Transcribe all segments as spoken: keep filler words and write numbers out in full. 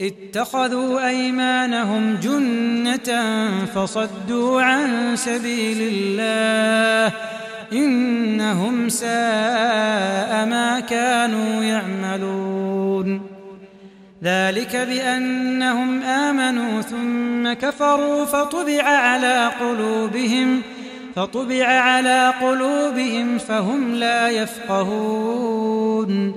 اتخذوا أيمانهم جنة فصدوا عن سبيل الله إنهم ساء ما كانوا يعملون. ذلك بأنهم آمنوا ثم كفروا فطبع على قلوبهم فطبع على قلوبهم فهم لا يفقهون.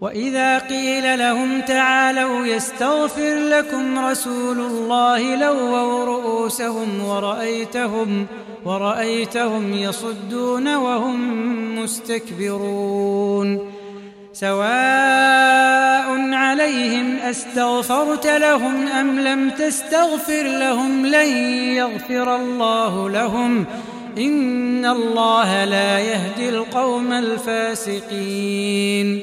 وإذا قيل لهم تعالوا يستغفر لكم رسول الله لووا رؤوسهم ورأيتهم, ورأيتهم يصدون وهم مستكبرون. سواء عليهم أستغفرت لهم أم لم تستغفر لهم لن يغفر الله لهم إن الله لا يهدي القوم الفاسقين.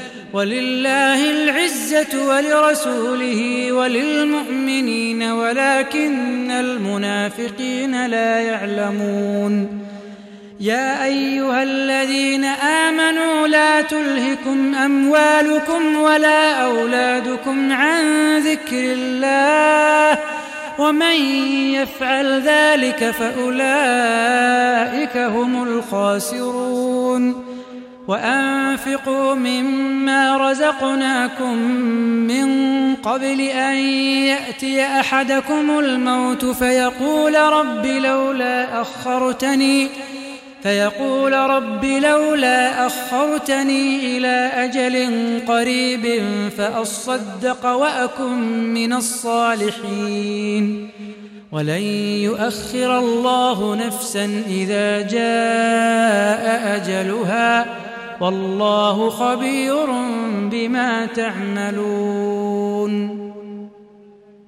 ولله العزة ولرسوله وللمؤمنين ولكن المنافقين لا يعلمون. يا أيها الذين آمنوا لا تلهكم أموالكم ولا أولادكم عن ذكر الله ومن يفعل ذلك فأولئك هم الخاسرون. وأنفقوا مما رزقناكم من قبل أن يأتي أحدكم الموت فيقول رب لولا أخرتني فيقول رب لولا أخرتني إلى أجل قريب فأصدق وأكن من الصالحين. ولن يؤخر الله نفسا إذا جاء أجلها والله خبير بما تعملون.